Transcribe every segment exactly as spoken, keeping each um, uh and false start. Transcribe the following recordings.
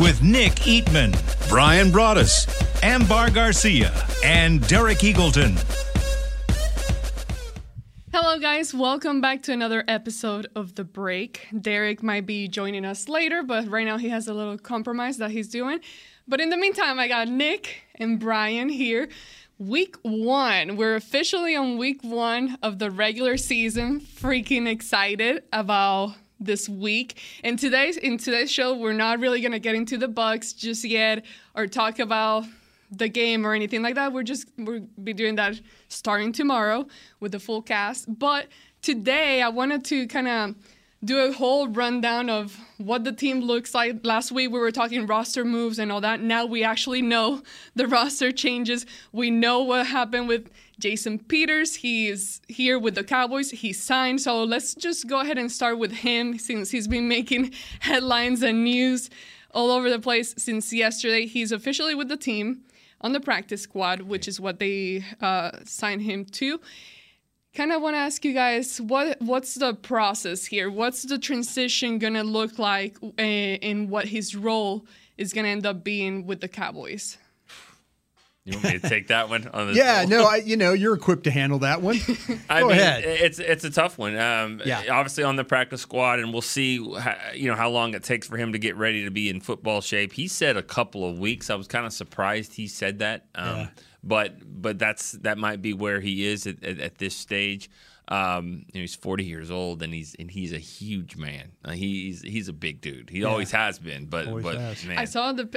With Nick Eatman, Brian Broaddus, Ambar Garcia, and Derek Eagleton. Hello, guys. Welcome back to another episode of The Break. Derek might be joining us later, but right now he has a little compromise that he's doing. But in the meantime, I got Nick and Brian here. Week one. We're officially on week one of the regular season. Freaking excited about this week. And today's in today's show, we're not really going to get into the Bucks just yet or talk about the game or anything like that. We're just, we'll be doing that starting tomorrow with the full cast. But today I wanted to kind of do a whole rundown of what the team looks like. Last week we were talking roster moves and all that. Now we actually know the roster changes. We know what happened with Jason Peters. He is here with the Cowboys. He signed. So let's just go ahead and start with him, since he's been making headlines and news all over the place since yesterday. He's officially with the team on the practice squad, which is what they uh, signed him to. Kind of want to ask you guys, what what's the process here? What's the transition going to look like and what his role is going to end up being with the Cowboys? You want me to take that one? On the yeah, role? no, I, you know, you're equipped to handle that one. I Go mean, ahead. It's, it's a tough one. Um, yeah. Obviously on the practice squad, and we'll see how, you know, how long it takes for him to get ready to be in football shape. He said a couple of weeks. I was kind of surprised he said that. Um yeah. But but that's that might be where he is at, at, at this stage. Um, you know, he's forty years old, and he's and he's a huge man. Uh, he's he's a big dude. He yeah. always has been. But always but has. Man. I saw the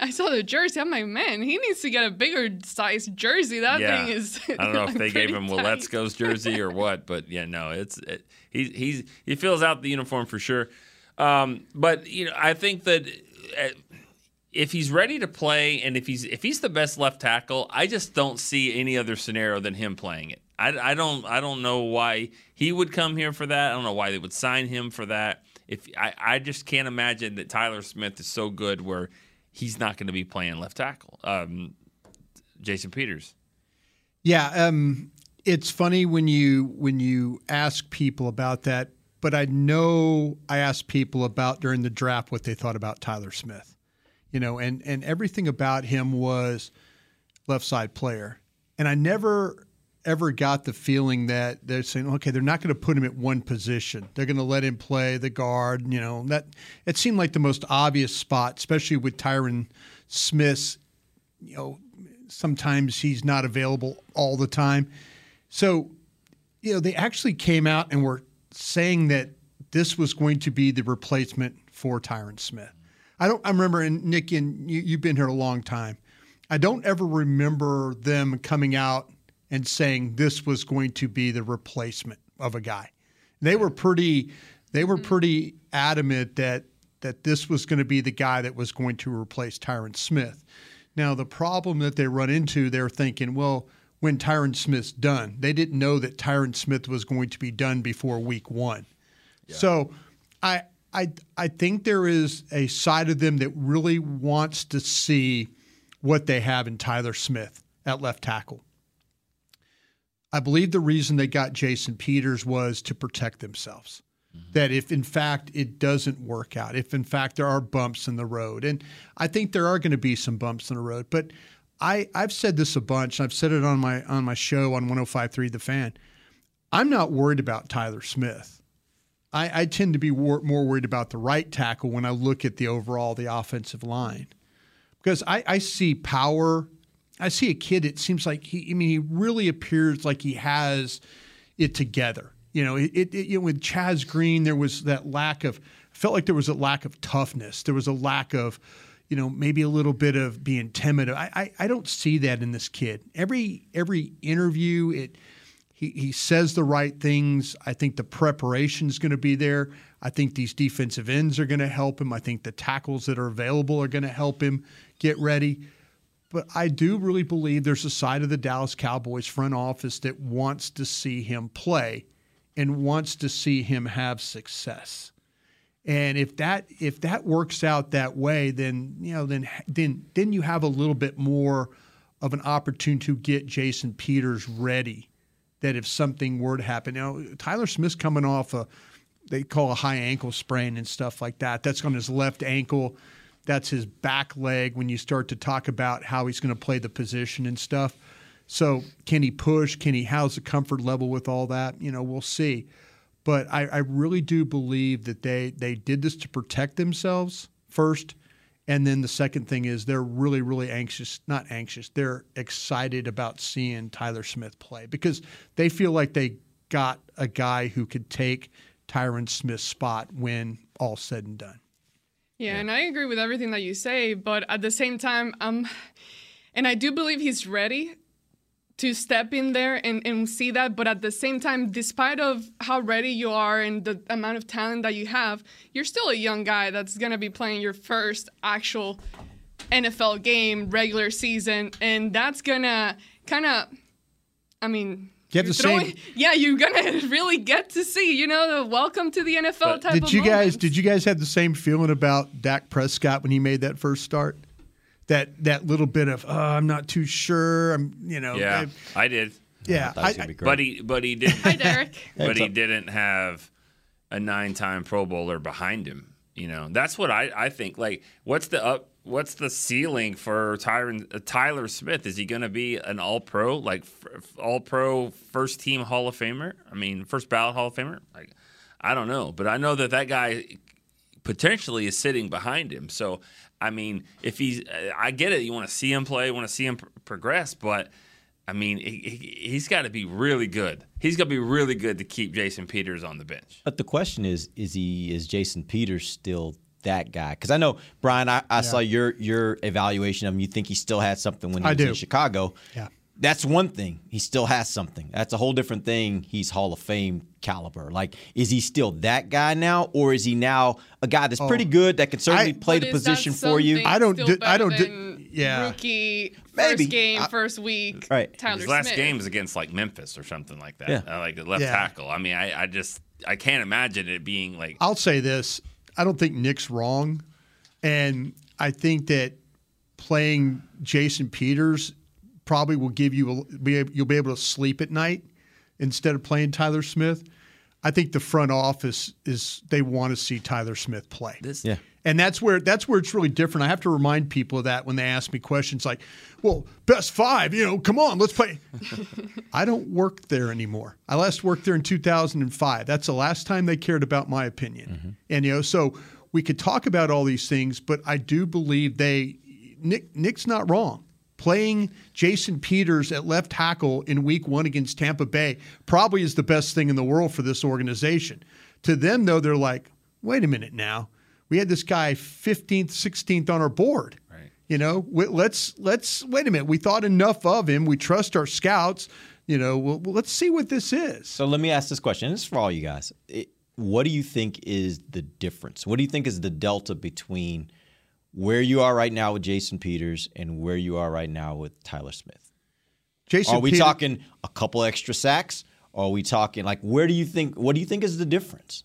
I saw the jersey. I'm like, man, he needs to get a bigger size jersey. That yeah. thing is. I don't know like if they gave him Willetsko's jersey or what, but yeah, no, it's it, he's he's he fills out the uniform for sure. Um, but you know, I think that. Uh, If he's ready to play, and if he's if he's the best left tackle, I just don't see any other scenario than him playing it. I, I don't I don't know why he would come here for that. I don't know why they would sign him for that. If I, I just can't imagine that Tyler Smith is so good where he's not going to be playing left tackle. Um, Jason Peters. Yeah, um, it's funny when you when you ask people about that. But I know I asked people about during the draft what they thought about Tyler Smith. You know, and, and everything about him was left side player. And I never, ever got the feeling that they're saying, okay, they're not going to put him at one position. They're going to let him play the guard. You know, that it seemed like the most obvious spot, especially with Tyron Smith. You know, sometimes he's not available all the time. So, you know, they actually came out and were saying that this was going to be the replacement for Tyron Smith. I don't. I remember, and Nick, and you, you've been here a long time. I don't ever remember them coming out and saying this was going to be the replacement of a guy. They were pretty. They were pretty adamant that that this was going to be the guy that was going to replace Tyron Smith. Now, the problem that they run into, they're thinking, well, when Tyron Smith's done, they didn't know that Tyron Smith was going to be done before week one. Yeah. So, I. I I think there is a side of them that really wants to see what they have in Tyler Smith at left tackle. I believe the reason they got Jason Peters was to protect themselves. Mm-hmm. That if, in fact, it doesn't work out, if, in fact, there are bumps in the road, and I think there are going to be some bumps in the road, but I, I've said this a bunch. I've said it on my on my show on one oh five point three The Fan. I'm not worried about Tyler Smith. I, I tend to be war, more worried about the right tackle when I look at the overall, the offensive line, because I, I see power. I see a kid. It seems like he, I mean, he really appears like he has it together. You know, it, it, you know, with Chaz Green, there was that lack of, felt like there was a lack of toughness. There was a lack of, you know, maybe a little bit of being timid. I, I, I don't see that in this kid. Every, every interview, it, He he says the right things. I think the preparation is going to be there. I think these defensive ends are going to help him. I think the tackles that are available are going to help him get ready. But I do really believe there's a side of the Dallas Cowboys front office that wants to see him play and wants to see him have success. And if that if that works out that way, then you know then then then you have a little bit more of an opportunity to get Jason Peters ready. That if something were to happen, now Tyler Smith's coming off a they call a high ankle sprain and stuff like that. That's on his left ankle. That's his back leg. When you start to talk about how he's going to play the position and stuff, so can he push? Can he how's the comfort level with all that? You know, we'll see. But I, I really do believe that they, they did this to protect themselves first. And then the second thing is they're really, really anxious, not anxious. They're excited about seeing Tyler Smith play because they feel like they got a guy who could take Tyron Smith's spot when all's said and done. Yeah, yeah, and I agree with everything that you say. But at the same time, um, and I do believe he's ready to step in there and, and see that. But at the same time, despite of how ready you are and the amount of talent that you have, you're still a young guy that's going to be playing your first actual N F L game, regular season. And that's going to kind of, I mean... You have the throwing, same... Yeah, you're going to really get to see, you know, the welcome to the N F L but type did of you moments. guys Did you guys have the same feeling about Dak Prescott when he made that first start? That that little bit of, oh, I'm not too sure. I'm, you know. Yeah, I, I did. Yeah. I I, I, but he but he didn't. Hi, Derek. But he didn't have a nine-time Pro Bowler behind him. You know, that's what I, I think. Like, what's the up? What's the ceiling for Tyron, uh, Tyler Smith? Is he going to be an All-Pro, like f- All-Pro first-team Hall of Famer? I mean, first ballot Hall of Famer? Like, I don't know. But I know that that guy potentially is sitting behind him. So, I mean, if he's, I get it. You want to see him play, you want to see him pr- progress, but I mean, he, he's got to be really good. He's got to be really good to keep Jason Peters on the bench. But the question is, is he, is Jason Peters still that guy? Because I know, Brian, I, I yeah. saw your your evaluation of him. You think he still had something when he I was do. in Chicago. Yeah. That's one thing. He still has something. That's a whole different thing. He's Hall of Fame caliber. Like, is he still that guy now, or is he now a guy that's oh, pretty good that can certainly I, play the position for you? I don't. Still do, I don't. Do, yeah. Rookie Maybe. first game, I, first week. Right. Tyler His last Smith. game was against like Memphis or something like that. Yeah. Uh, like the left yeah. tackle. I mean, I, I just I can't imagine it being like. I'll say this. I don't think Nick's wrong, and I think that playing Jason Peters probably will give you a, be, you'll be able to sleep at night instead of playing Tyler Smith. I think the front office is they want to see Tyler Smith play. This, yeah. And that's where that's where it's really different. I have to remind people of that when they ask me questions like, well, best five, you know, come on, let's play. I don't work there anymore. I last worked there in two thousand five. That's the last time they cared about my opinion. Mm-hmm. And, you know, so we could talk about all these things, but I do believe they Nick, – Nick's not wrong. Playing Jason Peters at left tackle in week one against Tampa Bay probably is the best thing in the world for this organization. To them, though, they're like, wait a minute now. We had this guy fifteenth, sixteenth on our board. Right. You know, let's let's wait a minute. We thought enough of him. We trust our scouts. You know, well, let's see what this is. So let me ask this question. This is for all you guys. It, what do you think is the difference? What do you think is the delta between – where you are right now with Jason Peters and where you are right now with Tyler Smith? Jason, are we Peter- talking a couple extra sacks? Are we talking like where do you think? What do you think is the difference?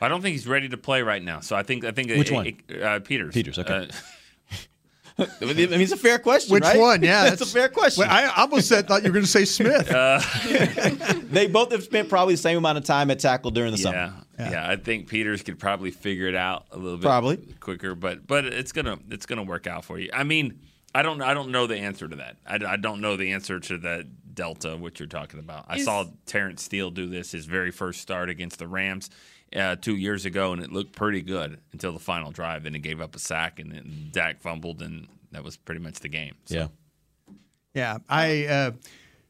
I don't think he's ready to play right now. So I think I think which it, one? It, uh, Peters. Peters. Okay. Uh, I mean, it's a fair question. Which right? one? Yeah, that's, that's a fair question. Well, I almost said, thought you were going to say Smith. Uh, they both have spent probably the same amount of time at tackle during the yeah. summer. Yeah. yeah, I think Peters could probably figure it out a little bit probably. quicker, but but it's gonna it's gonna work out for you. I mean, I don't I don't know the answer to that. I, I don't know the answer to that delta what you're talking about. I Is, saw Terrence Steele do this his very first start against the Rams uh, two years ago, and it looked pretty good until the final drive. Then he gave up a sack, and then Dak fumbled, and that was pretty much the game. So. Yeah, yeah. I uh,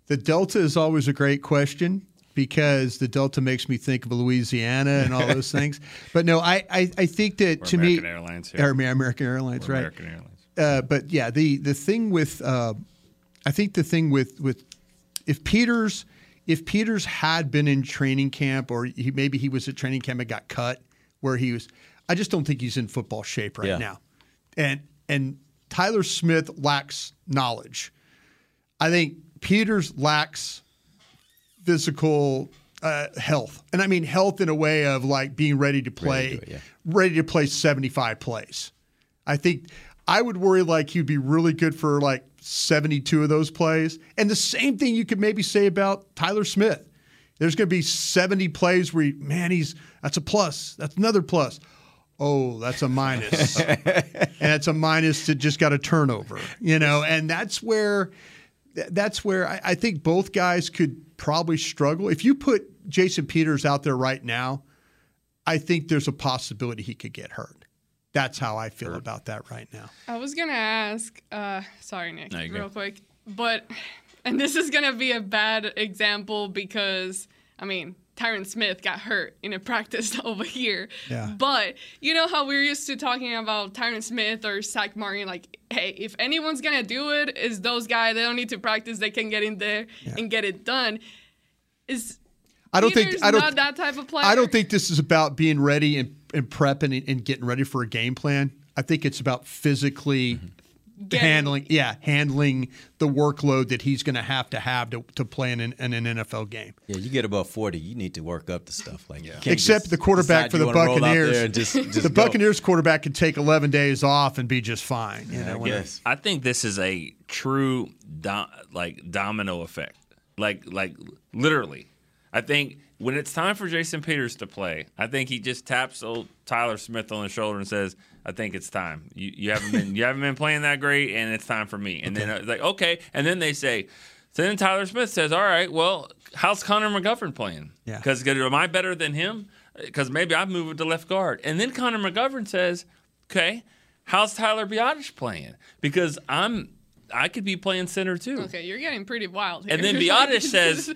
the delta is always a great question. Because the delta makes me think of Louisiana and all those things, but no, I I, I think that or to American me, Airlines here. Or American Airlines, or right? American Airlines. Uh, but yeah, the the thing with, uh, I think the thing with with if Peters if Peters had been in training camp or he, maybe he was at training camp and got cut where he was, I just don't think he's in football shape right yeah. now, and and Tyler Smith lacks knowledge. I think Peters lacks physical uh, health. And I mean health in a way of like being ready to play, ready to do it, yeah. ready to play seventy-five plays. I think I would worry like he'd be really good for like seventy-two of those plays. And the same thing you could maybe say about Tyler Smith. There's going to be seventy plays where, he, man, he's that's a plus. That's another plus. Oh, that's a minus. And it's a minus to just got a turnover, you know. And that's where that's where I, I think both guys could probably struggle. If you put Jason Peters out there right now, I think there's a possibility he could get hurt. That's how I feel sure. about that right now. I was going to ask, uh, sorry, Nick, real go. quick, but, and this is going to be a bad example because, I mean, Tyron Smith got hurt in a practice over here. Yeah. But you know how we're used to talking about Tyron Smith or Zach Martin, like, hey, if anyone's going to do it, it's those guys. They don't need to practice. They can get in there yeah. and get it done. Is I don't Peter's think I don't, not that type of player? I don't think this is about being ready and and prepping and getting ready for a game plan. I think it's about physically mm-hmm. handling, yeah, handling the workload that he's going to have to have to, to play in an, in an N F L game. Yeah, you get above forty, you need to work up the stuff like yeah. Except the quarterback for the Buccaneers. Just, just the go. Buccaneers quarterback can take eleven days off and be just fine. You yeah, know, I, guess. I think this is a true do- like domino effect, like like literally. I think when it's time for Jason Peters to play, I think he just taps old Tyler Smith on the shoulder and says, "I think it's time. You, you haven't been you haven't been playing that great, and it's time for me." And okay. then it's like, okay, and then they say, so then Tyler Smith says, "All right, well, how's Connor McGovern playing? Because yeah. am I better than him? Because maybe I've moved to left guard." And then Connor McGovern says, "Okay, how's Tyler Broaddus playing? Because I'm." I could be playing center, too. Okay, you're getting pretty wild here. And then Broaddus says,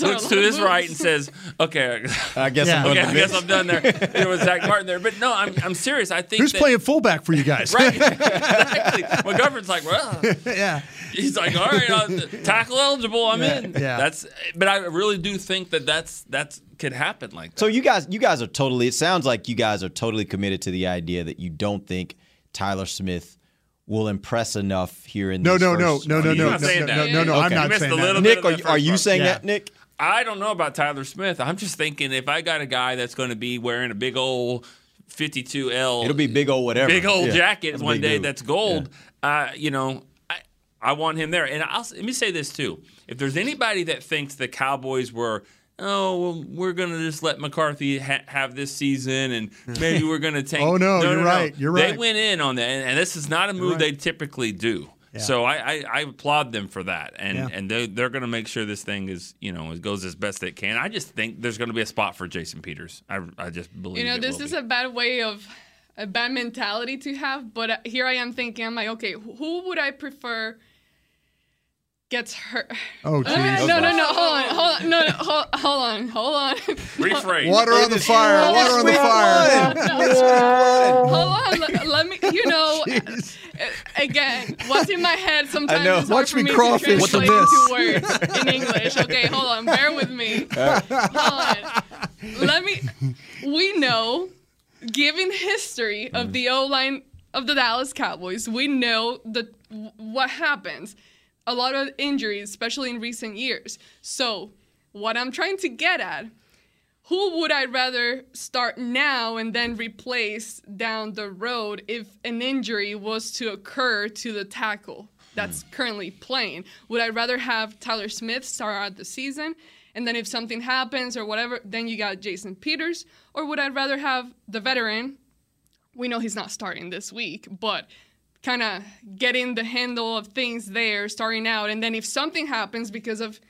looks to his right and says, okay, I guess, yeah. I'm, okay, I guess I'm done there. There was Zach Martin there. But no, I'm I'm serious. I think Who's that, playing fullback for you guys? Right, exactly. McGovern's like, well. yeah. He's like, all right, I'll, tackle eligible, I'm yeah. in. Yeah. That's. But I really do think that that's that's could happen like that. So you guys, you guys are totally, it sounds like you guys are totally committed to the idea that you don't think Tyler Smith will impress enough here in the no, no, no, no, no, no, no, no, no, no, no, okay. I'm not saying that. Nick, are you, are you saying yeah. that, Nick? I don't know about Tyler Smith. I'm just thinking if I got a guy that's going to be wearing a big old fifty-two L. It'll be big old whatever. Big old yeah. jacket that's one day dude. That's gold. Yeah. Uh, you know, I, I want him there. And I'll, let me say this, too. If there's anybody that thinks the Cowboys were – oh, well, we're going to just let McCarthy ha- have this season, and maybe we're going to tank. oh, no, no you're no, right. No. You're right. They went in on that, and, and this is not a move right. they typically do. Yeah. So I, I, I applaud them for that, and yeah. and they, they're going to make sure this thing is you know goes as best it can. I just think there's going to be a spot for Jason Peters. I, I just believe. You know, it this will is be. a bad way of a bad mentality to have, but here I am thinking, I'm like, okay, who would I prefer? Gets hurt. Oh, geez. Uh, no, no, no. Hold on. Hold on. No, no. Hold, hold on. Hold on. Rephrase. Water on the fire. Water on the fire. No, no. Hold on. Let, let me, you know, again, what's in my head sometimes I know. It's hard Watch for me, me crawfish. To translate into words in English. Okay, hold on. Bear with me. Uh. Hold on. Let me, we know, given history of the O-line of the Dallas Cowboys, we know the what happens. A lot of injuries, especially in recent years. So what I'm trying to get at, who would I rather start now and then replace down the road if an injury was to occur to the tackle that's mm. currently playing? Would I rather have Tyler Smith start out the season, and then if something happens or whatever, then you got Jason Peters? Or would I rather have the veteran? We know he's not starting this week, but kind of getting the handle of things there, starting out. And then if something happens because of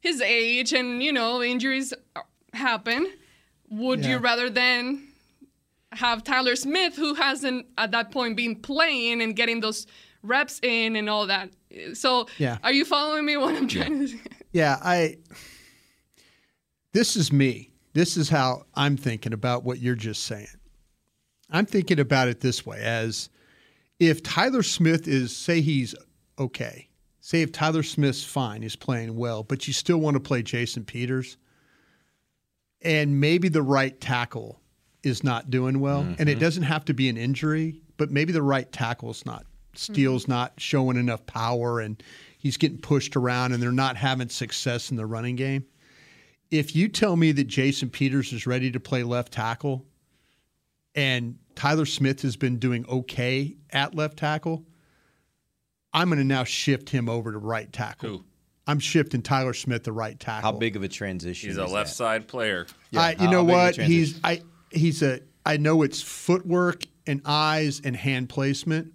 his age and, you know, injuries happen, would yeah. you rather than have Tyler Smith, who hasn't at that point been playing and getting those reps in and all that? So yeah. are you following me what I'm trying yeah. to say? Yeah, I – this is me. This is how I'm thinking about what you're just saying. I'm thinking about it this way as – if Tyler Smith is, say he's okay, say if Tyler Smith's fine, he's playing well, but you still want to play Jason Peters, and maybe the right tackle is not doing well, mm-hmm. and it doesn't have to be an injury, but maybe the right tackle's not Steele's mm-hmm. not showing enough power and he's getting pushed around and they're not having success in the running game. If you tell me that Jason Peters is ready to play left tackle and Tyler Smith has been doing okay at left tackle, I'm going to now shift him over to right tackle. Who? I'm shifting Tyler Smith to right tackle. How big of a transition? He's a left side player. Yeah. I, you know what? He's I he's a I know it's footwork and eyes and hand placement,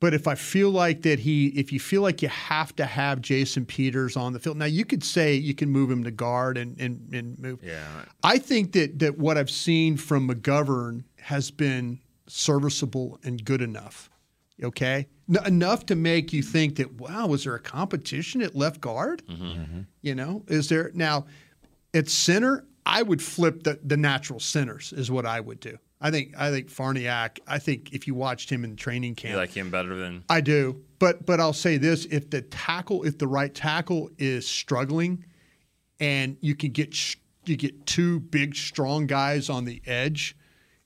but if I feel like that he if you feel like you have to have Jason Peters on the field, now you could say you can move him to guard and and, and move. Yeah. I think that that what I've seen from McGovern has been serviceable and good enough. Okay? Enough to make you think that, wow, was there a competition at left guard? Mm-hmm. Mm-hmm. You know, is there? Now, at center, I would flip the, the natural centers is what I would do. I think I think Farniak, I think if you watched him in training camp. You like him better than? I do. But but I'll say this, if the tackle, if the right tackle is struggling and you can get you get two big, strong guys on the edge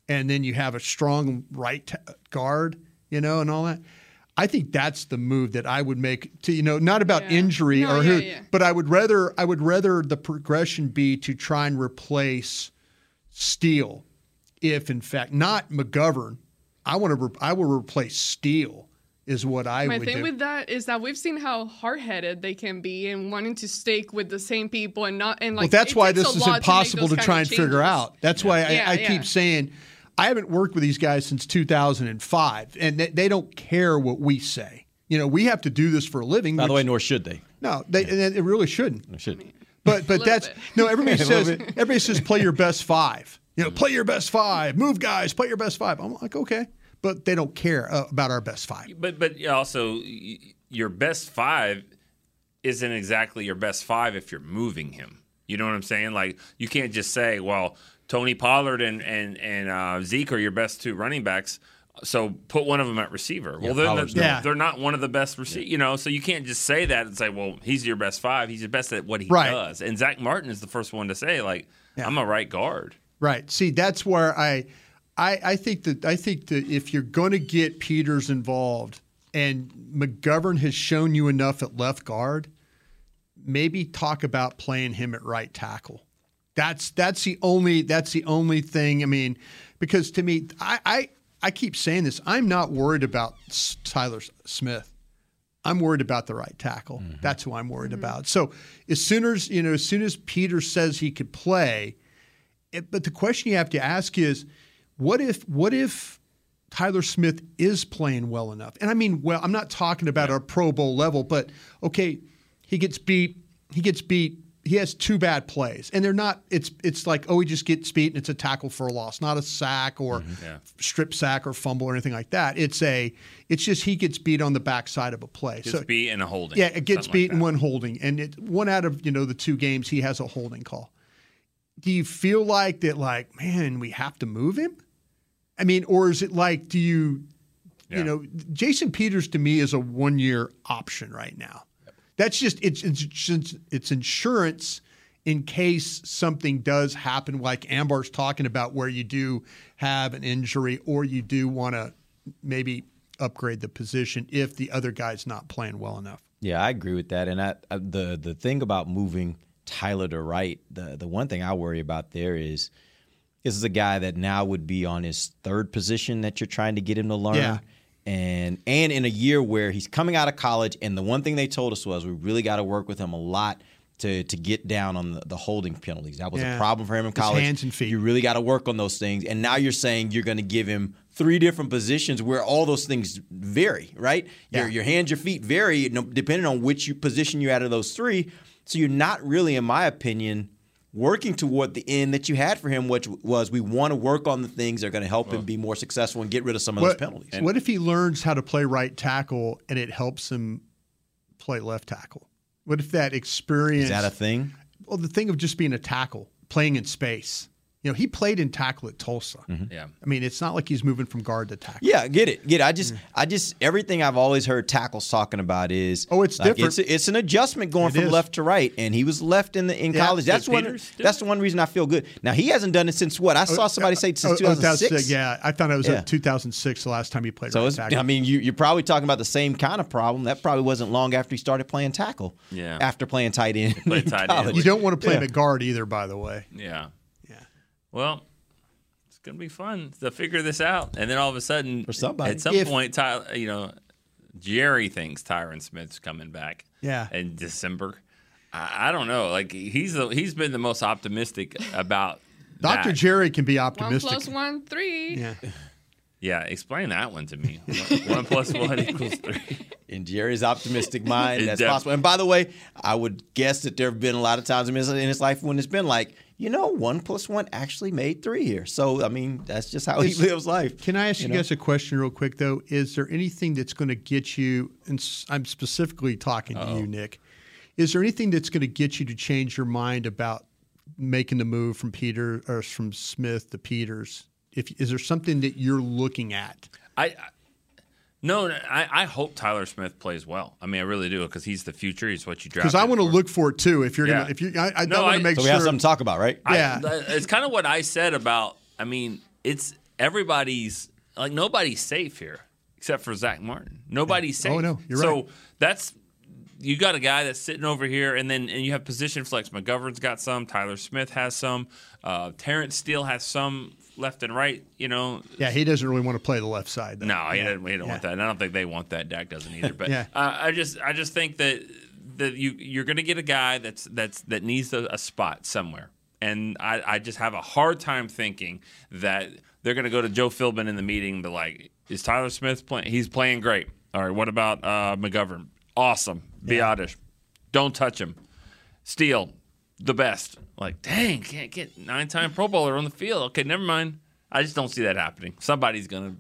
and then you have a strong right ta- guard, you know, and all that. I think that's the move that I would make to, you know, not about yeah. injury no, or who, yeah, yeah. but I would rather I would rather the progression be to try and replace Steele. If in fact, not McGovern, I want to, re- I will replace Steele is what I My would do. My thing with that is that we've seen how hard-headed they can be and wanting to stick with the same people and not, and like, well, that's why this is impossible to, to try and changes. figure out. That's yeah. why I, yeah, I yeah. keep saying, I haven't worked with these guys since two thousand five, and they, they don't care what we say. You know, we have to do this for a living. By which, the way, nor should they. No, they, yeah. they really shouldn't. They shouldn't. But but that's – no, everybody says everybody says play your best five. You know, play your best five. Move guys. Play your best five. I'm like, okay. But they don't care uh, about our best five. But But also, your best five isn't exactly your best five if you're moving him. You know what I'm saying? Like, you can't just say, well – Tony Pollard and and and uh, Zeke are your best two running backs, so put one of them at receiver. Well, yeah, they're, they're, yeah. they're not one of the best receivers, yeah. you know. So you can't just say that and say, well, he's your best five. He's the best at what he right. does. And Zach Martin is the first one to say, like, yeah. I'm a right guard. Right. See, that's where I, I, I think that I think that if you're going to get Peters involved, and McGovern has shown you enough at left guard, maybe talk about playing him at right tackle. That's that's the only that's the only thing. I mean, because to me, I, I I keep saying this. I'm not worried about Tyler Smith. I'm worried about the right tackle. Mm-hmm. That's who I'm worried mm-hmm. about. So as soon as you know, as soon as Peter says he could play, it, but the question you have to ask is, what if what if Tyler Smith is playing well enough? And I mean, well, I'm not talking about yeah. our Pro Bowl level, but okay, he gets beat. He gets beat. He has two bad plays, and they're not. It's it's like oh, he just gets beat, and it's a tackle for a loss, not a sack or mm-hmm. yeah. strip sack or fumble or anything like that. It's a it's just he gets beat on the backside of a play. Gets so, beat and a holding. Yeah, it gets beat like and one holding, and it, one out of you know the two games he has a holding call. Do you feel like that? Like man, we have to move him. I mean, or is it like do you, yeah. you know, Jason Peters to me is a one year option right now. That's just it's, it's it's insurance in case something does happen, like Ambar's talking about, where you do have an injury or you do want to maybe upgrade the position if the other guy's not playing well enough. Yeah, I agree with that. And I, I, the the thing about moving Tyler to right, the the one thing I worry about there is this is a guy that now would be on his third position that you're trying to get him to learn. Yeah. And and in a year where he's coming out of college, and the one thing they told us was we really got to work with him a lot to to get down on the, the holding penalties. That was yeah. a problem for him in college. His hands and feet. You really got to work on those things. And now you're saying you're going to give him three different positions where all those things vary, right? Yeah. Your, your hands, your feet vary depending on which you position you're out of those three. So you're not really, in my opinion, working toward the end that you had for him, which was we want to work on the things that are going to help well, him be more successful and get rid of some of what, those penalties. And what if he learns how to play right tackle and it helps him play left tackle? What if that experience – Is that a thing? Well, the thing of just being a tackle, playing in space. You know, he played in tackle at Tulsa. Mm-hmm. Yeah. I mean, it's not like he's moving from guard to tackle. Yeah, get it. Get it. I just, mm-hmm. I just, everything I've always heard tackles talking about is, oh, it's like, different. It's, it's an adjustment going it from is. left to right. And he was left in the in yeah, college. That's one. Peters, that's the one reason I feel good. Now, he hasn't done it since what? I saw somebody oh, say since oh, two thousand six. Yeah, I thought it was yeah. like two thousand six the last time he played so right tackle. I mean, you, you're probably talking about the same kind of problem. That probably wasn't long after he started playing tackle. Yeah. After playing tight end. Played tight end. You don't want to play him yeah. at guard either, by the way. Yeah. Well, it's going to be fun to figure this out. And then all of a sudden, for somebody, at some if, point, Tyler, you know, Jerry thinks Tyron Smith's coming back yeah. in December. I, I don't know. Like, he's the, he's been the most optimistic about Doctor that. Jerry can be optimistic. One plus one, three. Yeah. Yeah, explain that one to me. One plus one equals three. In Jerry's optimistic mind, that's possible. And by the way, I would guess that there have been a lot of times in his life when it's been like, you know, one plus one actually made three here. So, I mean, that's just how he lives life. Can I ask you, you know? guys a question real quick, though? Is there anything that's going to get you, and I'm specifically talking Uh-oh. to you, Nick, is there anything that's going to get you to change your mind about making the move from Peter or from Smith to Peters? If, is there something that you're looking at? I, I no, I, I hope Tyler Smith plays well. I mean, I really do, because he's the future. He's what you draft. Because I want to look for it too. If you're yeah. gonna, if you, I, I no, don't want to make so sure. We have something to talk about, right? Yeah, I, it's kind of what I said about. I mean, it's everybody's like nobody's safe here except for Zach Martin. Nobody's safe. Oh no, you're so right. So that's. You got a guy that's sitting over here, and then and you have position flex. McGovern's got some. Tyler Smith has some. Uh, Terrence Steele has some left and right. You know. Yeah, he doesn't really want to play the left side. Though. No, he yeah. doesn't. He don't yeah. want that. And I don't think they want that. Dak doesn't either. But yeah. uh, I just, I just think that that you you're going to get a guy that's that's that needs a, a spot somewhere, and I, I just have a hard time thinking that they're going to go to Joe Philbin in the meeting. But like, is Tyler Smith playing? He's playing great. All right, what about uh, McGovern? Awesome. Yeah. Broaddus. Don't touch him. Steele, the best. Like, dang, can't get nine-time Pro Bowler on the field. Okay, never mind. I just don't see that happening. Somebody's going to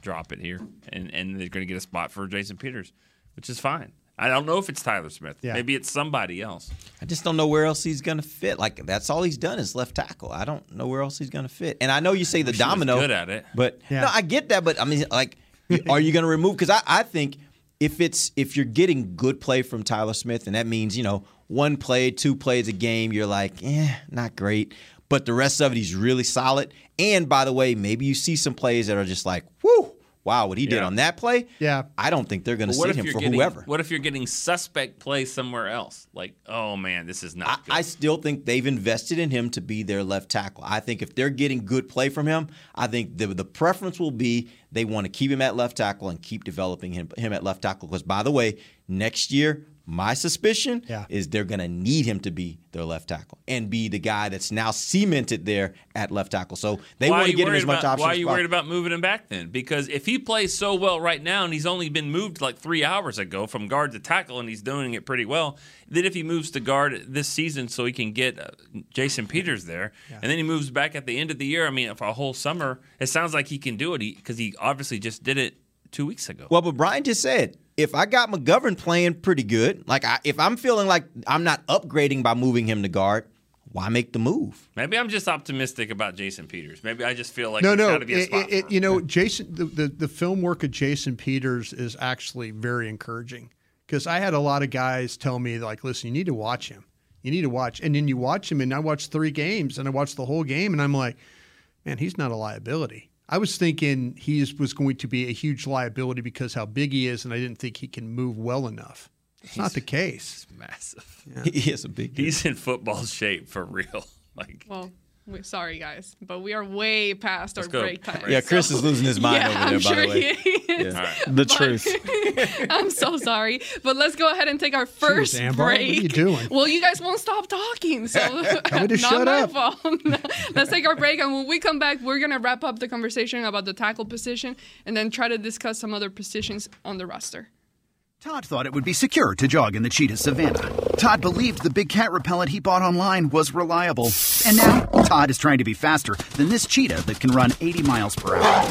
drop it here, and, and they're going to get a spot for Jason Peters, which is fine. I don't know if it's Tyler Smith. Yeah. Maybe it's somebody else. I just don't know where else he's going to fit. Like, that's all he's done is left tackle. I don't know where else he's going to fit. And I know you say the domino. Good at it. But, yeah. no, I get that, but, I mean, like, are you going to remove? Because I, I think – If it's if you're getting good play from Tyler Smith, and that means, you know, one play, two plays a game, you're like, eh, not great. But the rest of it, he's really solid. And, by the way, maybe you see some plays that are just like, whoo, wow, what he did yeah. on that play? Yeah. I don't think they're going to sit him for getting, whoever. What if you're getting suspect play somewhere else? Like, oh, man, this is not I, good. I still think they've invested in him to be their left tackle. I think if they're getting good play from him, I think the, the preference will be they want to keep him at left tackle and keep developing him, him at left tackle. Because, by the way, next year, my suspicion yeah. is they're going to need him to be their left tackle and be the guy that's now cemented there at left tackle. So they why want to get him as much about, options. Why are you worried about moving him back then? Because if he plays so well right now and he's only been moved like three hours ago from guard to tackle and he's doing it pretty well, then if he moves to guard this season so he can get Jason Peters there yeah. and then he moves back at the end of the year, I mean, for a whole summer, it sounds like he can do it because he, he obviously just did it two weeks ago. Well, but Brian just said, if I got McGovern playing pretty good, like I, if I'm feeling like I'm not upgrading by moving him to guard, why make the move? Maybe I'm just optimistic about Jason Peters. Maybe I just feel like no, there's no, got to be a spot it, for him. You know, Jason, the, the, the film work of Jason Peters is actually very encouraging because I had a lot of guys tell me, like, listen, you need to watch him. You need to watch. And then you watch him, and I watched three games, and I watched the whole game, and I'm like, man, he's not a liability. I was thinking he was going to be a huge liability because how big he is, and I didn't think he can move well enough. It's he's, not the case. He's massive. Yeah. He is a big dude. He's in football shape for real. Like, well, we, sorry, guys, but we are way past our go. break time. Yeah, so. Chris is losing his mind yeah, over there, I'm by sure the way. He is. Yeah. Right. The but, truth. I'm so sorry, but let's go ahead and take our first Jeez, Ambar, break. What are you doing? Well, you guys won't stop talking, so not shut my up. fault. Let's take our break, and when we come back, we're going to wrap up the conversation about the tackle position and then try to discuss some other positions on the roster. Todd thought it would be secure to jog in the cheetah savannah. Todd believed the big cat repellent he bought online was reliable. And now Todd is trying to be faster than this cheetah that can run eighty miles per hour.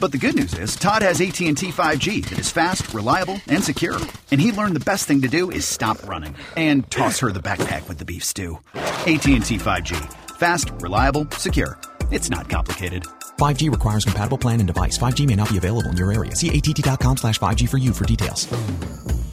But the good news is Todd has A T and T five G that is fast, reliable, and secure. And he learned the best thing to do is stop running and toss her the backpack with the beef stew. A T and T five G. Fast, reliable, secure. It's not complicated. five G requires compatible plan and device. five G may not be available in your area. See A T T dot com slash five G for you for details.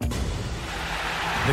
The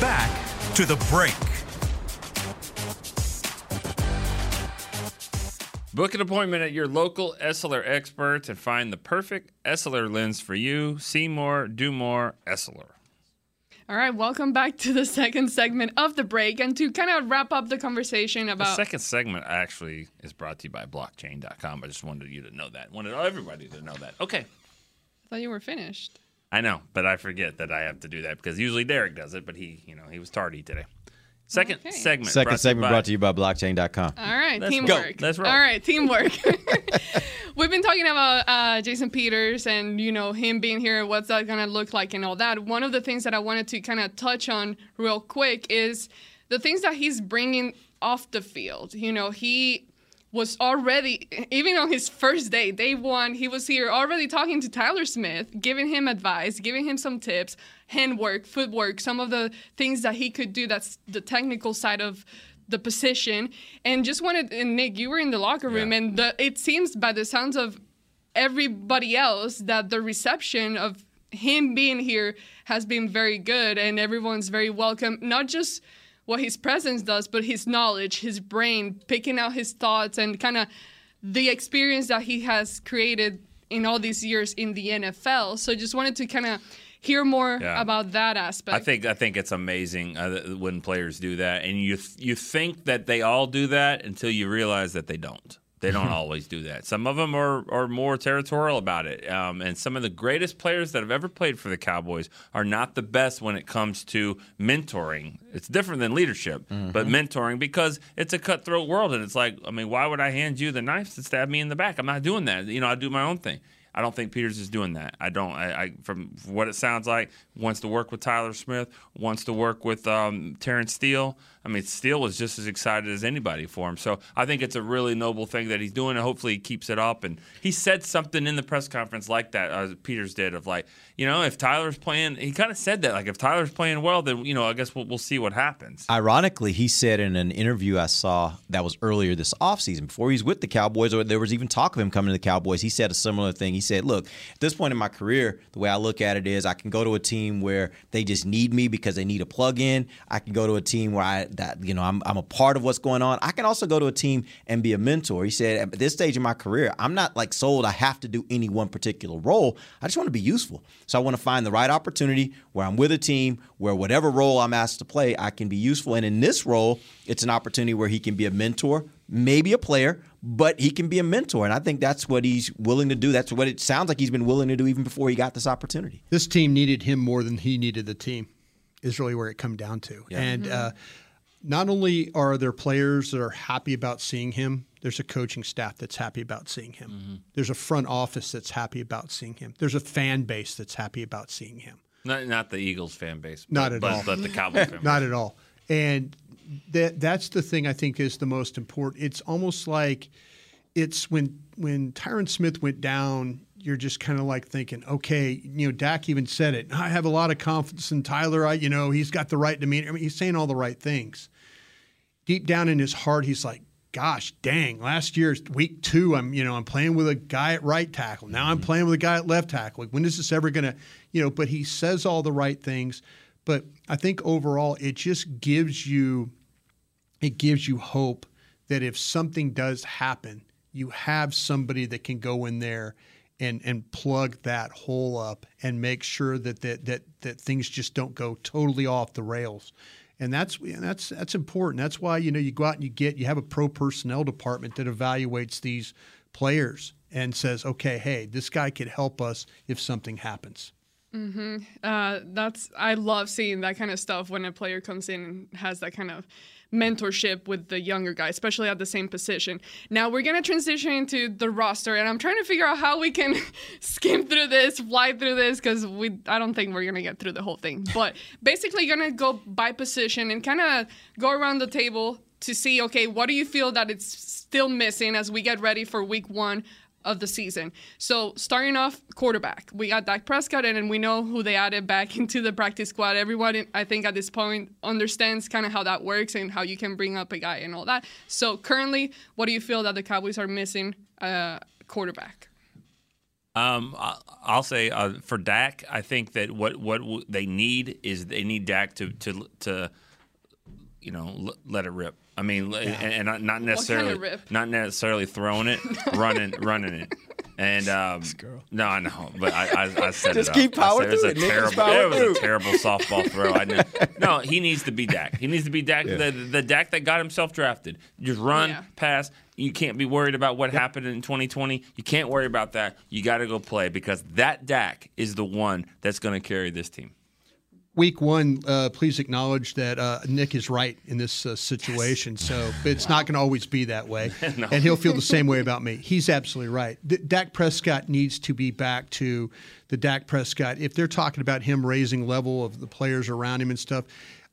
Back to the break. Book an appointment at your local Essilor experts and find the perfect Essilor lens for you. See more, do more, Essilor. All right, welcome back to the second segment of the break. And to kind of wrap up the conversation about... The second segment actually is brought to you by Blockchain dot com. I just wanted you to know that. Wanted everybody to know that. Okay. I thought you were finished. I know, but I forget that I have to do that because usually Derek does it, but he, you know, he was tardy today. Second okay. segment. Second brought segment to brought to you by Blockchain dot com. All right, Let's teamwork. Go. Let's roll. All right, teamwork. We've been talking about uh, Jason Peters and, you know, him being here, what's that going to look like and all that. One of the things that I wanted to kind of touch on real quick is the things that he's bringing off the field. You know, he... was already, even on his first day, day one, he was here already talking to Tyler Smith, giving him advice, giving him some tips, handwork, footwork, some of the things that he could do that's the technical side of the position. And just wanted, and Nick, you were in the locker room, yeah. and the, it seems by the sounds of everybody else that the reception of him being here has been very good, and everyone's very welcome, not just what his presence does, but his knowledge, his brain, picking out his thoughts, and kind of the experience that he has created in all these years in the N F L. So just wanted to kind of hear more yeah. about that aspect. I think I think it's amazing uh, when players do that, and you th- you think that they all do that until you realize that they don't. They don't always do that. Some of them are, are more territorial about it. Um, and some of the greatest players that have ever played for the Cowboys are not the best when it comes to mentoring. It's different than leadership, mm-hmm. but mentoring, because it's a cutthroat world. And it's like, I mean, why would I hand you the knife to stab me in the back? I'm not doing that. You know, I do my own thing. I don't think Peters is doing that. I don't. I, I from what it sounds like, wants to work with Tyler Smith, wants to work with um, Terrence Steele. I mean, Steele was just as excited as anybody for him. So I think it's a really noble thing that he's doing, and hopefully he keeps it up. And he said something in the press conference like that, uh, Peters did, of like, you know, if Tyler's playing, he kind of said that, like, if Tyler's playing well, then, you know, I guess we'll, we'll see what happens. Ironically, he said in an interview I saw that was earlier this offseason, before he was with the Cowboys, or there was even talk of him coming to the Cowboys, he said a similar thing. He said, look, at this point in my career, the way I look at it is I can go to a team where they just need me because they need a plug-in. I can go to a team where I, that, you know, I'm, I'm a part of what's going on. I can also go to a team and be a mentor. He said, at this stage in my career, I'm not like sold I have to do any one particular role. I just want to be useful. So I want to find the right opportunity where I'm with a team, where whatever role I'm asked to play, I can be useful. And in this role, it's an opportunity where he can be a mentor, maybe a player, but he can be a mentor. And I think that's what he's willing to do. That's what it sounds like he's been willing to do even before he got this opportunity. This team needed him more than he needed the team is really where it come down to. Yeah. And mm-hmm. uh, not only are there players that are happy about seeing him, there's a coaching staff that's happy about seeing him. Mm-hmm. There's a front office that's happy about seeing him. There's a fan base that's happy about seeing him. Not, not the Eagles fan base. But, not at but, all. But the Cowboys fan base. Not at all. And that that's the thing I think is the most important. It's almost like it's when when Tyron Smith went down, you're just kind of like thinking, okay, you know, Dak even said it. I have a lot of confidence in Tyler. I, you know, he's got the right demeanor. I mean, he's saying all the right things. Deep down in his heart, he's like, gosh, dang, last year's week two, I'm, you know, I'm playing with a guy at right tackle. Now I'm playing with a guy at left tackle. Like, when is this ever going to, you know, but he says all the right things. But I think overall it just gives you, it gives you hope that if something does happen, you have somebody that can go in there and and plug that hole up and make sure that that that, that things just don't go totally off the rails. And that's and that's that's important. That's why, you know, you go out and you get you have a pro personnel department that evaluates these players and says, okay, hey, this guy could help us if something happens. Mm-hmm. Uh, that's I love seeing that kind of stuff when a player comes in and has that kind of mentorship with the younger guy, especially at the same position. Now we're going to transition into the roster, and I'm trying to figure out how we can skim through this, fly through this, because we I don't think we're going to get through the whole thing. But basically going to go by position and kind of go around the table to see, okay, what do you feel that it's still missing as we get ready for week one of the season? So starting off, quarterback. We got Dak Prescott, and, and we know who they added back into the practice squad. Everyone, I think, at this point understands kind of how that works and how you can bring up a guy and all that. So currently, what do you feel that the Cowboys are missing, uh, quarterback? Um, I'll say uh, for Dak, I think that what what they need is they need Dak to to to you know let it rip. I mean, yeah. and, and not necessarily, kind of not necessarily throwing it, running, running it, and um, this girl. no, no, but I, I, I said just it keep up. Power I said, it was a terrible, it was through. a terrible softball throw. I knew. No, he needs to be Dak. He needs to be Dak, yeah. the, the Dak that got himself drafted. Just run, yeah. pass. You can't be worried about what yep. happened in twenty twenty. You can't worry about that. You got to go play, because that Dak is the one that's going to carry this team. Week one, uh, please acknowledge that uh, Nick is right in this uh, situation. Yes. So it's wow. not going to always be that way. No. And he'll feel the same way about me. He's absolutely right. D- Dak Prescott needs to be back to the Dak Prescott. If they're talking about him raising level of the players around him and stuff,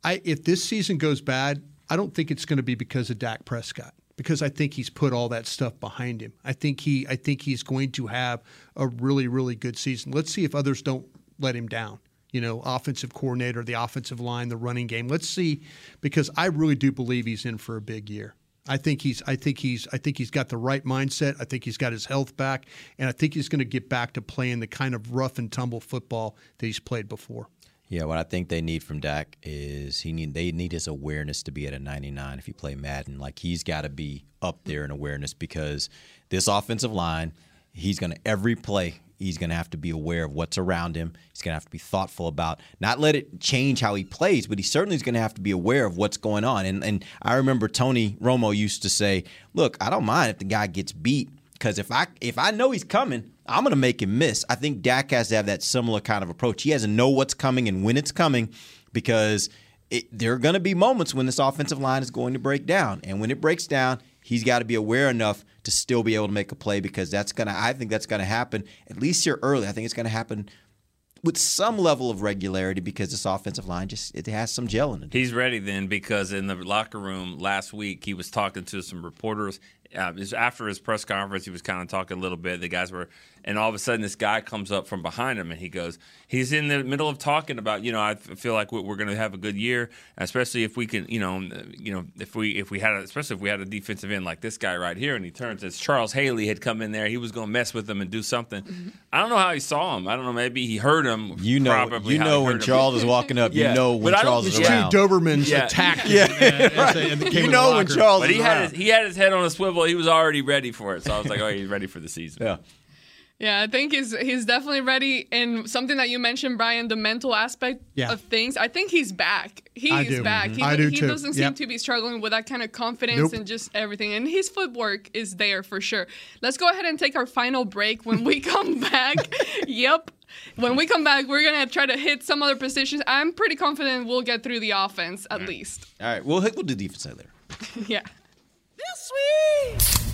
I, if this season goes bad, I don't think it's going to be because of Dak Prescott, because I think he's put all that stuff behind him. I think he, I think he's going to have a really, really good season. Let's see if others don't let him down. You know, offensive coordinator, the offensive line, the running game. Let's see, because I really do believe he's in for a big year. I think he's I think he's I think he's got the right mindset. I think he's got his health back, and I think he's going to get back to playing the kind of rough and tumble football that he's played before. Yeah, what I think they need from Dak is he need they need his awareness to be at a ninety-nine if you play Madden. Like, he's got to be up there in awareness, because this offensive line, he's going to every play he's going to have to be aware of what's around him. He's going to have to be thoughtful about, not let it change how he plays, but he certainly is going to have to be aware of what's going on. And and I remember Tony Romo used to say, look, I don't mind if the guy gets beat, because if I if I know he's coming, I'm going to make him miss. I think Dak has to have that similar kind of approach. He has to know what's coming and when it's coming, because it, there are going to be moments when this offensive line is going to break down. And when it breaks down, he's got to be aware enough to still be able to make a play, because that's gonna. I think that's gonna happen at least here early. I think it's gonna happen with some level of regularity, because this offensive line just it has some gel in it. He's ready then, because in the locker room last week he was talking to some reporters. Uh, after his press conference, he was kind of talking a little bit. The guys were, and all of a sudden this guy comes up from behind him, and he goes, he's in the middle of talking about, you know, I feel like we're going to have a good year, especially if we can, you know, you know, if we if we had, a, especially if we had a defensive end like this guy right here. And he turns, as Charles Haley had come in there, he was going to mess with him and do something. Mm-hmm. I don't know how he saw him. I don't know. Maybe he heard him. You know, you know when Charles him. is walking up, yeah. you know when Charles is around. Two Dobermans yeah. attacked yeah. him. Yeah. And, and you know when Charles. But he had his, he had his head on a swivel. He was already ready for it, so I was like, "Oh, he's ready for the season." Yeah, yeah, I think he's he's definitely ready. And something that you mentioned, Brian, the mental aspect yeah. of things. I think he's back. He I is do. back. Mm-hmm. He, I do he too. doesn't yep. seem to be struggling with that kind of confidence nope. and just everything. And his footwork is there for sure. Let's go ahead and take our final break. When we come back, yep. When we come back, we're going to try to hit some other positions. I'm pretty confident we'll get through the offense at All right. least. All right, we'll we'll do defense later. yeah. Lil Sweet!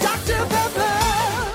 Doctor Pepper.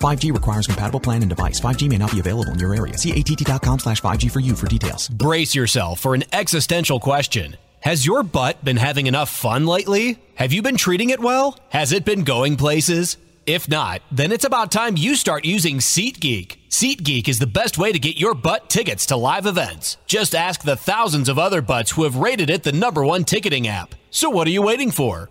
five G requires compatible plan and device. five G may not be available in your area. See A T T dot com slash five G for you for details. Brace yourself for an existential question. Has your butt been having enough fun lately? Have you been treating it well? Has it been going places? If not, then it's about time you start using SeatGeek. SeatGeek is the best way to get your butt tickets to live events. Just ask the thousands of other butts who have rated it the number one ticketing app. So what are you waiting for?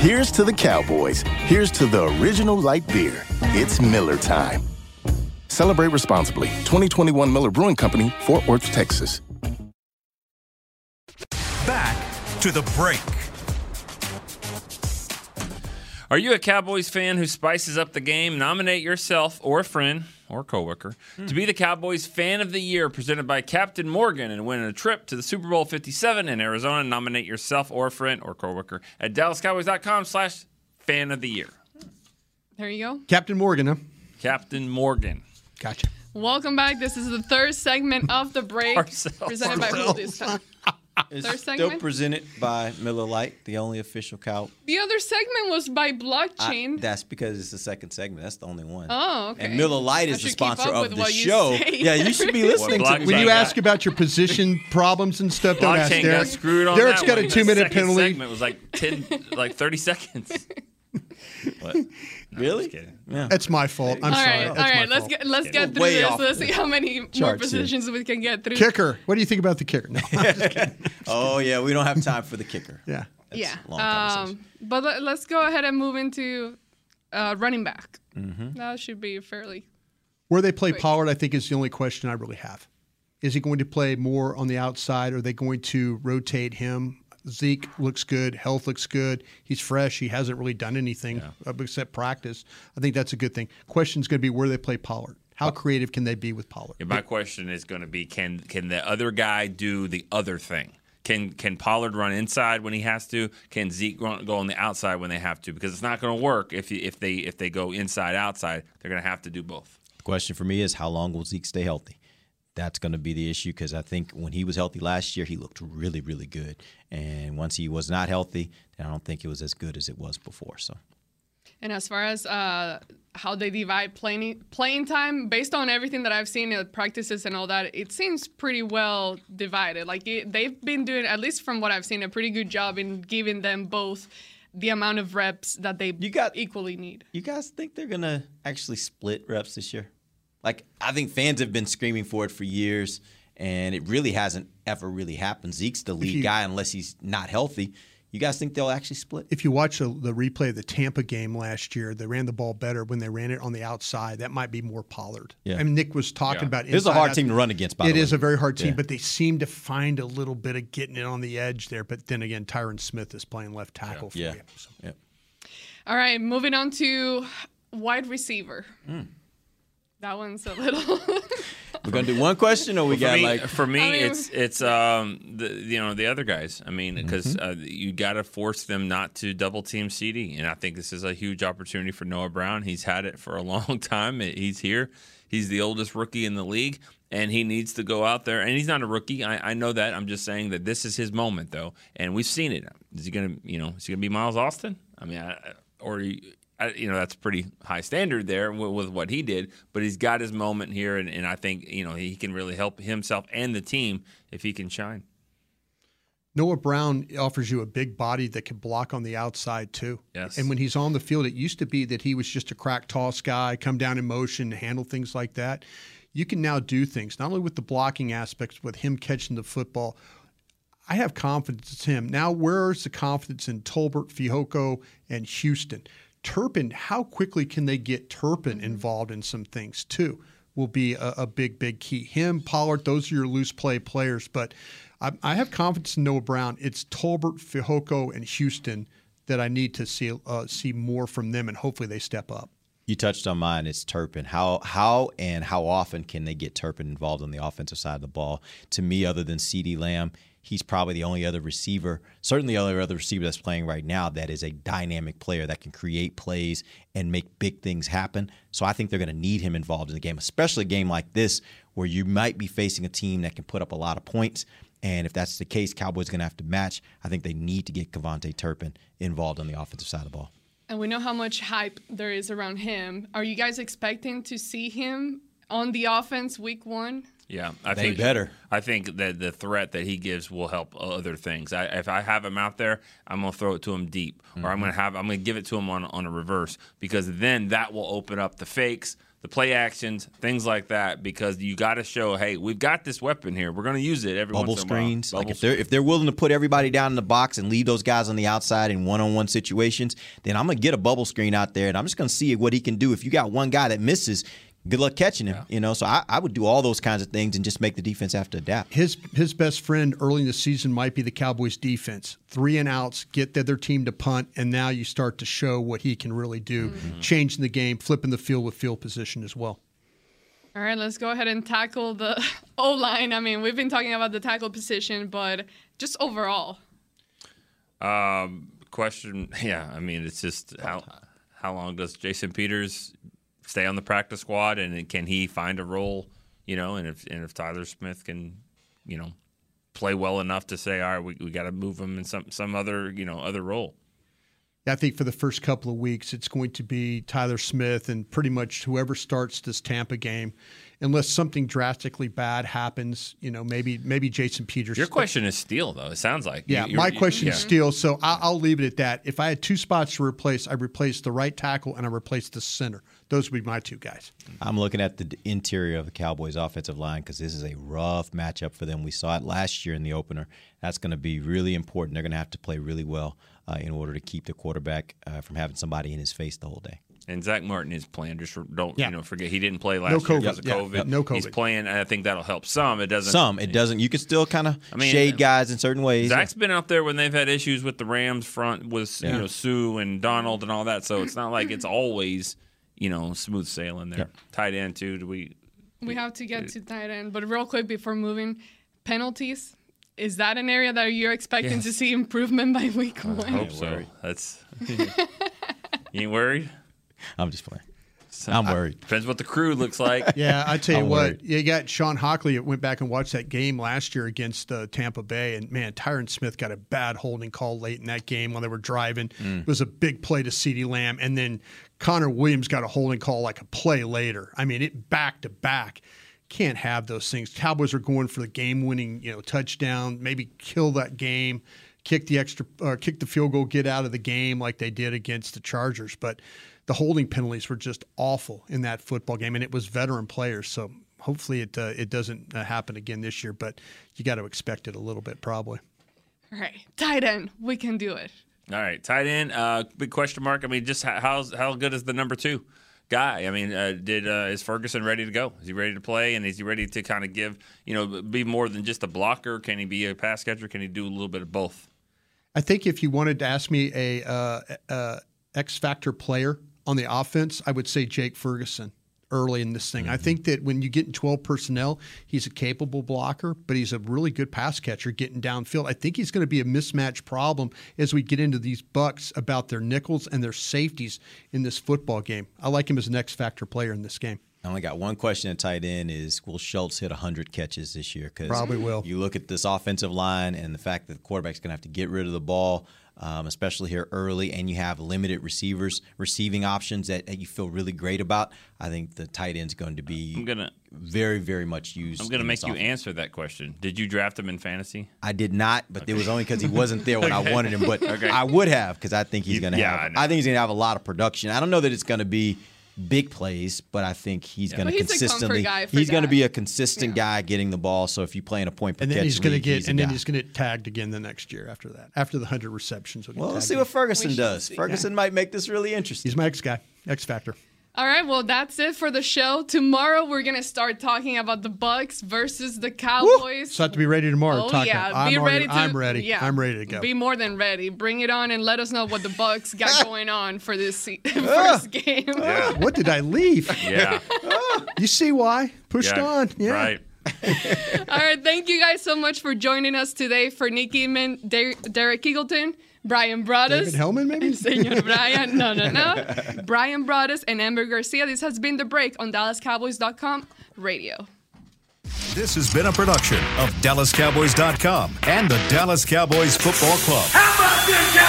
Here's to the Cowboys. Here's to the original light beer. It's Miller Time. Celebrate responsibly. twenty twenty-one Miller Brewing Company, Fort Worth, Texas. Back to the break. Are you a Cowboys fan who spices up the game? Nominate yourself or a friend or a coworker hmm. to be the Cowboys Fan of the Year, presented by Captain Morgan, and win a trip to the Super Bowl fifty-seven in Arizona. Nominate yourself or a friend or coworker at Dallas Cowboys dot com slash fan of the year. There you go. Captain Morgan, huh? Captain Morgan. Gotcha. Welcome back. This is the third segment of the break, presented by Will this time. It's Third still segment? presented by Miller Lite, the only official cow. The other segment was by Blockchain. I, that's because it's the second segment. That's the only one. Oh, okay. And Miller Lite is I the sponsor of the show. Yeah, you should be listening to it. When you ask about your position problems and stuff, don't ask Derek. Screwed on Derek's that got one. a two-minute penalty. The segment was like ten, like thirty seconds. What? No, really? Yeah. That's my fault. I'm all sorry. Right, all right, let's fault. get let's yeah. get through Way this. Let's see how many Charts, more positions yeah. we can get through. Kicker. What do you think about the kicker? No, I'm just kidding. Oh yeah, we don't have time for the kicker. yeah. That's yeah. Long um, but let, let's go ahead and move into uh, running back. Mm-hmm. That should be fairly. Where they play quick. Pollard, I think, is the only question I really have. Is he going to play more on the outside? Are they going to rotate him? Zeke looks good. Health looks good. He's fresh. He hasn't really done anything yeah. except practice. I think that's a good thing. Question's going to be where they play Pollard. How creative can they be with Pollard? Yeah, my question is going to be, can can the other guy do the other thing? Can can Pollard run inside when he has to? Can Zeke go on the outside when they have to? Because it's not going to work if if they if they go inside outside. They're going to have to do both. The question for me is, how long will Zeke stay healthy? That's going to be the issue, because I think when he was healthy last year, he looked really, really good. And once he was not healthy, then I don't think it was as good as it was before. So, and as far as uh, how they divide playing playing time, based on everything that I've seen at practices and all that, it seems pretty well divided. Like it, they've been doing, at least from what I've seen, a pretty good job in giving them both the amount of reps that they you got, equally need. You guys think they're going to actually split reps this year? Like, I think fans have been screaming for it for years, and it really hasn't ever really happened. Zeke's the lead you, guy unless he's not healthy. You guys think they'll actually split? If you watch the, the replay of the Tampa game last year, they ran the ball better when they ran it on the outside. That might be more Pollard. Yeah. I mean, Nick was talking yeah. about inside. This is a hard team to run against, by the way. It is a very hard team, yeah. but they seem to find a little bit of getting it on the edge there. But then again, Tyron Smith is playing left tackle yeah. for yeah. you. So. Yeah. All right, moving on to wide receiver. Mm. That one's a little. We're gonna do one question, or we well, got me, like for me, I mean, it's it's um the, you know the other guys. I mean, because mm-hmm. uh, you got to force them not to double team CeeDee, and I think this is a huge opportunity for Noah Brown. He's had it for a long time. He's here. He's the oldest rookie in the league, and he needs to go out there. And he's not a rookie. I, I know that. I'm just saying that this is his moment, though, and we've seen it. Is he gonna you know is he gonna be Miles Austin? I mean, I, or. He, you know, that's pretty high standard there with, with what he did, but he's got his moment here, and, and I think, you know, he can really help himself and the team if he can shine. Noah Brown offers you a big body that can block on the outside too. Yes. And when he's on the field, it used to be that he was just a crack toss guy, come down in motion, handle things like that. You can now do things, not only with the blocking aspects, with him catching the football. I have confidence in him. Now, where's the confidence in Tolbert, Fihoko, and Houston? Turpin, how quickly can they get Turpin involved in some things too, will be a, a big, big key. Him, Pollard, those are your loose play players. But I, I have confidence in Noah Brown. It's Tolbert, Fihoko, and Houston that I need to see uh, see more from them, and hopefully they step up. You touched on mine. It's Turpin. How how and how often can they get Turpin involved on the offensive side of the ball? To me, other than CeeDee Lamb, he's probably the only other receiver, certainly the only other receiver that's playing right now that is a dynamic player that can create plays and make big things happen. So I think they're going to need him involved in the game, especially a game like this where you might be facing a team that can put up a lot of points. And if that's the case, Cowboys are going to have to match. I think they need to get Kavonte Turpin involved on the offensive side of the ball. And we know how much hype there is around him. Are you guys expecting to see him on the offense week one? Yeah, I they think better. I think that the threat that he gives will help other things. I, if I have him out there, I'm gonna throw it to him deep, mm-hmm. or I'm gonna have I'm gonna give it to him on on a reverse, because then that will open up the fakes, the play actions, things like that. Because you got to show, hey, we've got this weapon here. We're gonna use it every bubble once in a while. Screens. Bubble like if screens. Like if they're if they're willing to put everybody down in the box and leave those guys on the outside in one-on-one situations, then I'm gonna get a bubble screen out there, and I'm just gonna see what he can do. If you got one guy that misses, good luck catching him, yeah. you know. So I, I would do all those kinds of things and just make the defense have to adapt. His his best friend early in the season might be the Cowboys' defense. Three and outs, get the other team to punt, and now you start to show what he can really do, mm-hmm. changing the game, flipping the field with field position as well. All right, let's go ahead and tackle the O-line. I mean, we've been talking about the tackle position, but just overall. Um, question, yeah, I mean, it's just how how long does Jason Peters – stay on the practice squad, and can he find a role, you know, and if and if Tyler Smith can, you know, play well enough to say, all right, we, we got to move him in some, some other, you know, other role. I think for the first couple of weeks, it's going to be Tyler Smith and pretty much whoever starts this Tampa game, unless something drastically bad happens. You know, maybe maybe Jason Peters. Your question is Steele, though. It sounds like. Yeah, You're, my question yeah. is Steele. So I'll, I'll leave it at that. If I had two spots to replace, I replaced the right tackle and I replaced the center. Those would be my two guys. I'm looking at the interior of the Cowboys' offensive line because this is a rough matchup for them. We saw it last year in the opener. That's going to be really important. They're going to have to play really well. Uh, in order to keep the quarterback uh, from having somebody in his face the whole day. And Zach Martin is playing. Just don't yeah. you know forget he didn't play last no year because of yeah. COVID. Yep. No COVID. He's playing, and I think that'll help some. It doesn't. Some it doesn't. You can still kind of I mean, shade guys in certain ways. Zach's been out there when they've had issues with the Rams front with yeah. you know Sue and Donald and all that. So it's not like it's always you know smooth sailing there. Yep. Tight end too. Do we? We have to get to tight end, but real quick before moving, penalties. Is that an area that you're expecting yes. to see improvement by week one? I hope so. That's, you ain't worried? I'm just playing. So I'm worried. I, depends what the crew looks like. Yeah, I tell you I'm what. Worried. You got Sean Hockley that went back and watched that game last year against uh, Tampa Bay, and, man, Tyron Smith got a bad holding call late in that game while they were driving. Mm. It was a big play to CeeDee Lamb, and then Connor Williams got a holding call like a play later. I mean, it back-to-back. Can't have those things. Cowboys are going for the game-winning, you know, touchdown. Maybe kill that game, kick the extra, uh, kick the field goal, get out of the game like they did against the Chargers. But the holding penalties were just awful in that football game, and it was veteran players. So hopefully it uh, it doesn't uh, happen again this year. But you got to expect it a little bit, probably. All right, tight end, we can do it. All right, tight end. Uh, big question mark. I mean, just how's how good is the number two? Guy, I mean, uh, did uh, is Ferguson ready to go? Is he ready to play? And is he ready to kind of give, you know, be more than just a blocker? Can he be a pass catcher? Can he do a little bit of both? I think if you wanted to ask me a uh, uh, X-factor player on the offense, I would say Jake Ferguson early in this thing. Mm-hmm. I think that when you get in twelve personnel, he's a capable blocker, but he's a really good pass catcher getting downfield. I think he's going to be a mismatch problem as we get into these bucks about their nickels and their safeties in this football game. I like him as an X-factor player in this game. I only got one question at tight end is, will Schultz hit one hundred catches this year? Because probably will. You look at this offensive line and the fact that the quarterback's going to have to get rid of the ball. um, especially here early, and you have limited receivers, receiving options that, that you feel really great about, I think the tight end's going to be I'm gonna, very, very much used. I'm going to make you answer that question. Did you draft him in fantasy? I did not, but okay. It was only because he wasn't there when okay. I wanted him. But okay. I would have, because I think he's going to yeah, have. I, I think he's going to have a lot of production. I don't know that it's going to be big plays, but I think he's yeah. going to consistently. He's going to be a consistent yeah. guy getting the ball. So if you play in a point per catch, and then he's going to get, and guy. then he's going to get tagged again the next year after that, after the hundred receptions. Well, let's we'll see what Ferguson does. See. Ferguson yeah. might make this really interesting. He's my X guy, X factor. All right, well, that's it for the show. Tomorrow we're going to start talking about the Bucs versus the Cowboys. So I have to be ready tomorrow. Oh, yeah. About. Be I'm ready. Already, to, I'm ready. Yeah. I'm ready to go. Be more than ready. Bring it on and let us know what the Bucs got going on for this se- first game. Yeah. What did I leave? Yeah. You see why? Pushed yeah. on. Yeah. Right. All right, thank you guys so much for joining us today. For Nick Eatman, De- Derek Eagleton, Brian Broaddus. David Hellman, maybe? Señor Brian. No, no, no. Brian Broaddus and Ambar Garcia. This has been The Break on Dallas Cowboys dot com radio. This has been a production of Dallas Cowboys dot com and the Dallas Cowboys Football Club. How about this,